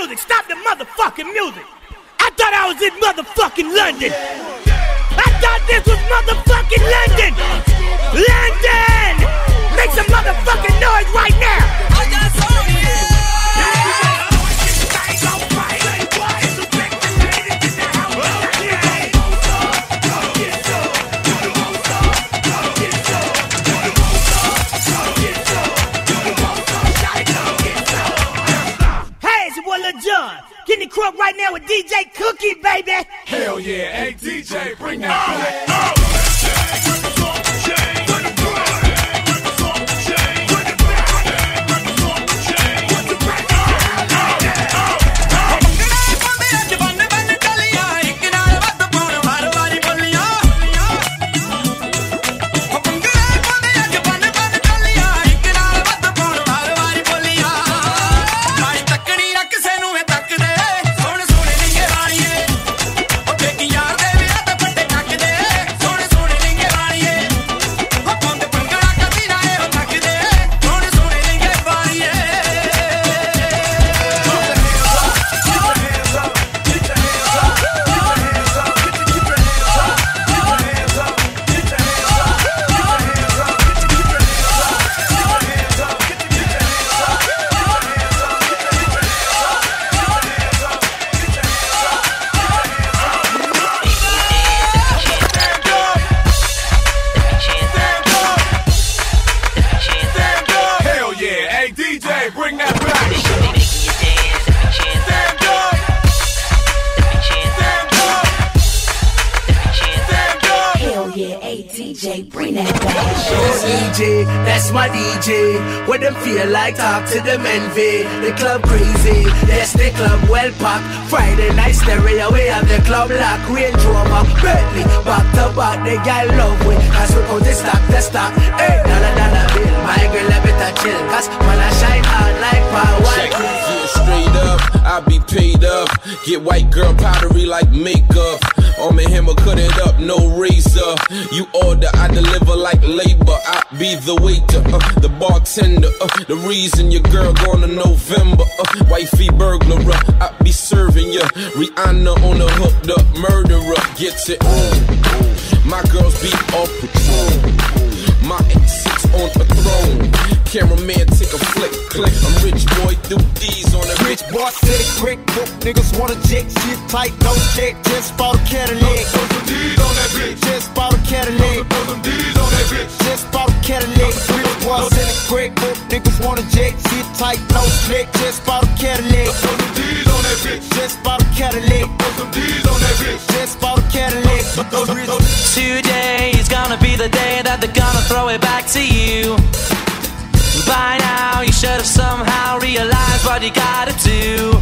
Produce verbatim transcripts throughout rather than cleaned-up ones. music. Stop the motherfucking music. I thought I was in motherfucking London. I thought this was motherfucking London. London! Make some motherfucking noise right now. Getting crunk right now with D J Cookie, baby. Hell yeah, hey D J, bring that oh, back. Oh. To them envy, the club crazy, yes the club well packed. Friday night stereo, we have the club lock, Range Rover, Bentley, back to back, the girl love we, as we count the stock to stock. Hey, dollar dollar bill, my girl a better chill, cause man I shine out like power. Check it straight up, I be paid up, get white girl powdery like makeup. On my hammer, cut it up, no razor. You order, I deliver like labor. I be the waiter, uh, the bartender, uh, the reason your girl going to November. Uh, wifey burglar, I be serving ya. Rihanna on the hook, the murderer gets it on. My girls be off patrol. My ex sits on the throne. Cameraman, take a flick, click. I'm rich boy, do D's on a rich boy. Said it quick, book niggas wanna check shit tight, no check. Just bought a Cadillac, put some D's on that bitch. Just bought a Cadillac, put some D's on that bitch. Just bought a Cadillac, rich boy. Said it quick, book niggas wanna check shit tight, no slick. Just bought a Cadillac, put some D's on that bitch. Just bought a Cadillac, put some D's on that bitch. Just bought a Cadillac. Today is gonna be the day that they're gonna throw it back to you. By now you should have somehow realized what you gotta do.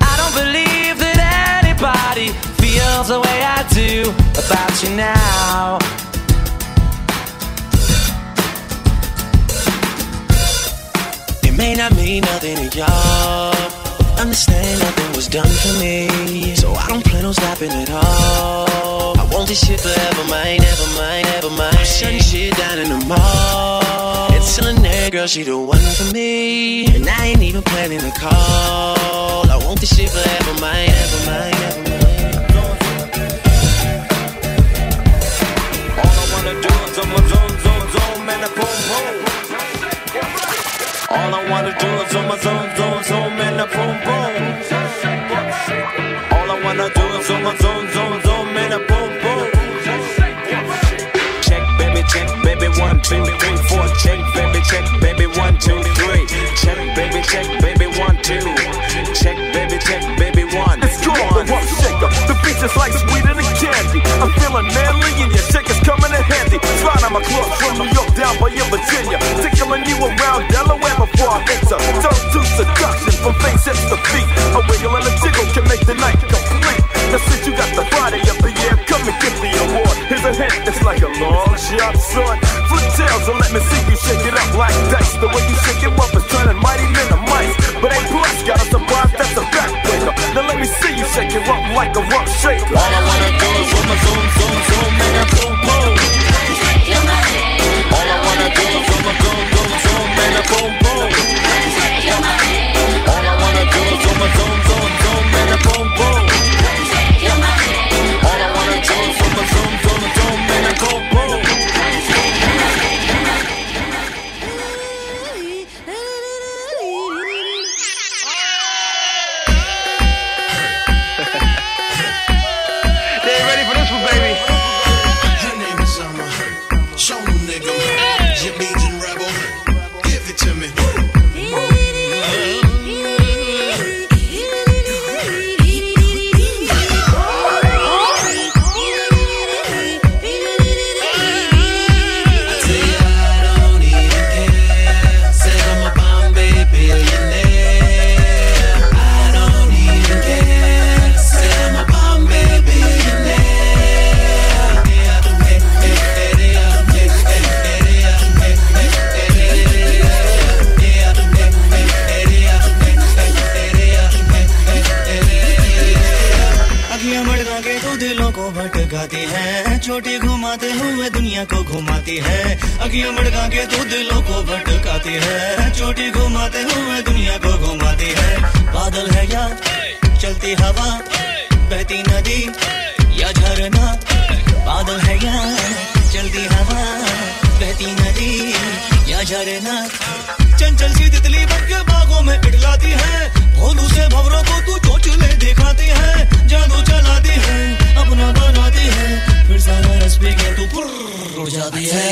I don't believe that anybody feels the way I do about you now. It may not mean nothing to y'all, but understand nothing was done for me, so I don't plan on stopping at all. I want this shit forever, mine, ever mine, ever mine. I'm shutting shit down in the mall. Telling that girl she the one for me, and I ain't even planning a call. I want this shit forever, mine, ever mine, ever mine. All I wanna do is I'm a zone, zone, zone, man, a boom, boom. All I wanna do is I'm a zone, zone, zone, man, a boom, boom. All I wanna do is I'm a zone, zone, zone, man, a boom, boom. Check, baby, check, baby, one, two, three, four, check. Check, baby, one, two, three. Check, baby, check, baby, one, two. Check, baby, check, baby, one. It's cool, the one shaker. The beat is like sweeter than candy. I'm feeling manly and your check is coming in handy. Slide on my club from New York down by your Virginia. Tickling you around Delaware before I enter. Turn to seduction from face hips to feet. A wiggle and a jiggle can make the night complete. Now since you got the Friday of the year, come and get the award. Here's a hint, it's like a long shot, son. Flip tails and let me see you shake it up like dice. The way you shake it up is turning mighty men to mice. But ain't plus got a surprise, that's a backbreaker. Now let me see you shake it up like a rock shaker. All I wanna do is with my zoom, zoom, zoom, man, I boom, boom. All I wanna do is with my zoom, zoom, zoom, man, I boom, boom. दिखाती है, छोटी घुमाते हुए दुनिया को घुमाती है, अखियां मड़का के तू दिलों को भटकाती है, छोटी घुमाते हुए दुनिया को घुमाती है। बादल है या चलती हवा, बहती नदी या झरना, बादल है या चलती हवा, बहती नदी या झरना। चंचल सी तितली बनके बागों में इटलाती है, भोलू से भवरों को तू चोचले दिखाती है, जादू चलाती है, अपना बनाती है, फिर सारा रस पी के तू पुर्र हो जाती है।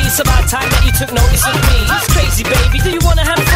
It's about time that you took notice of me. It's crazy, baby. Do you wanna have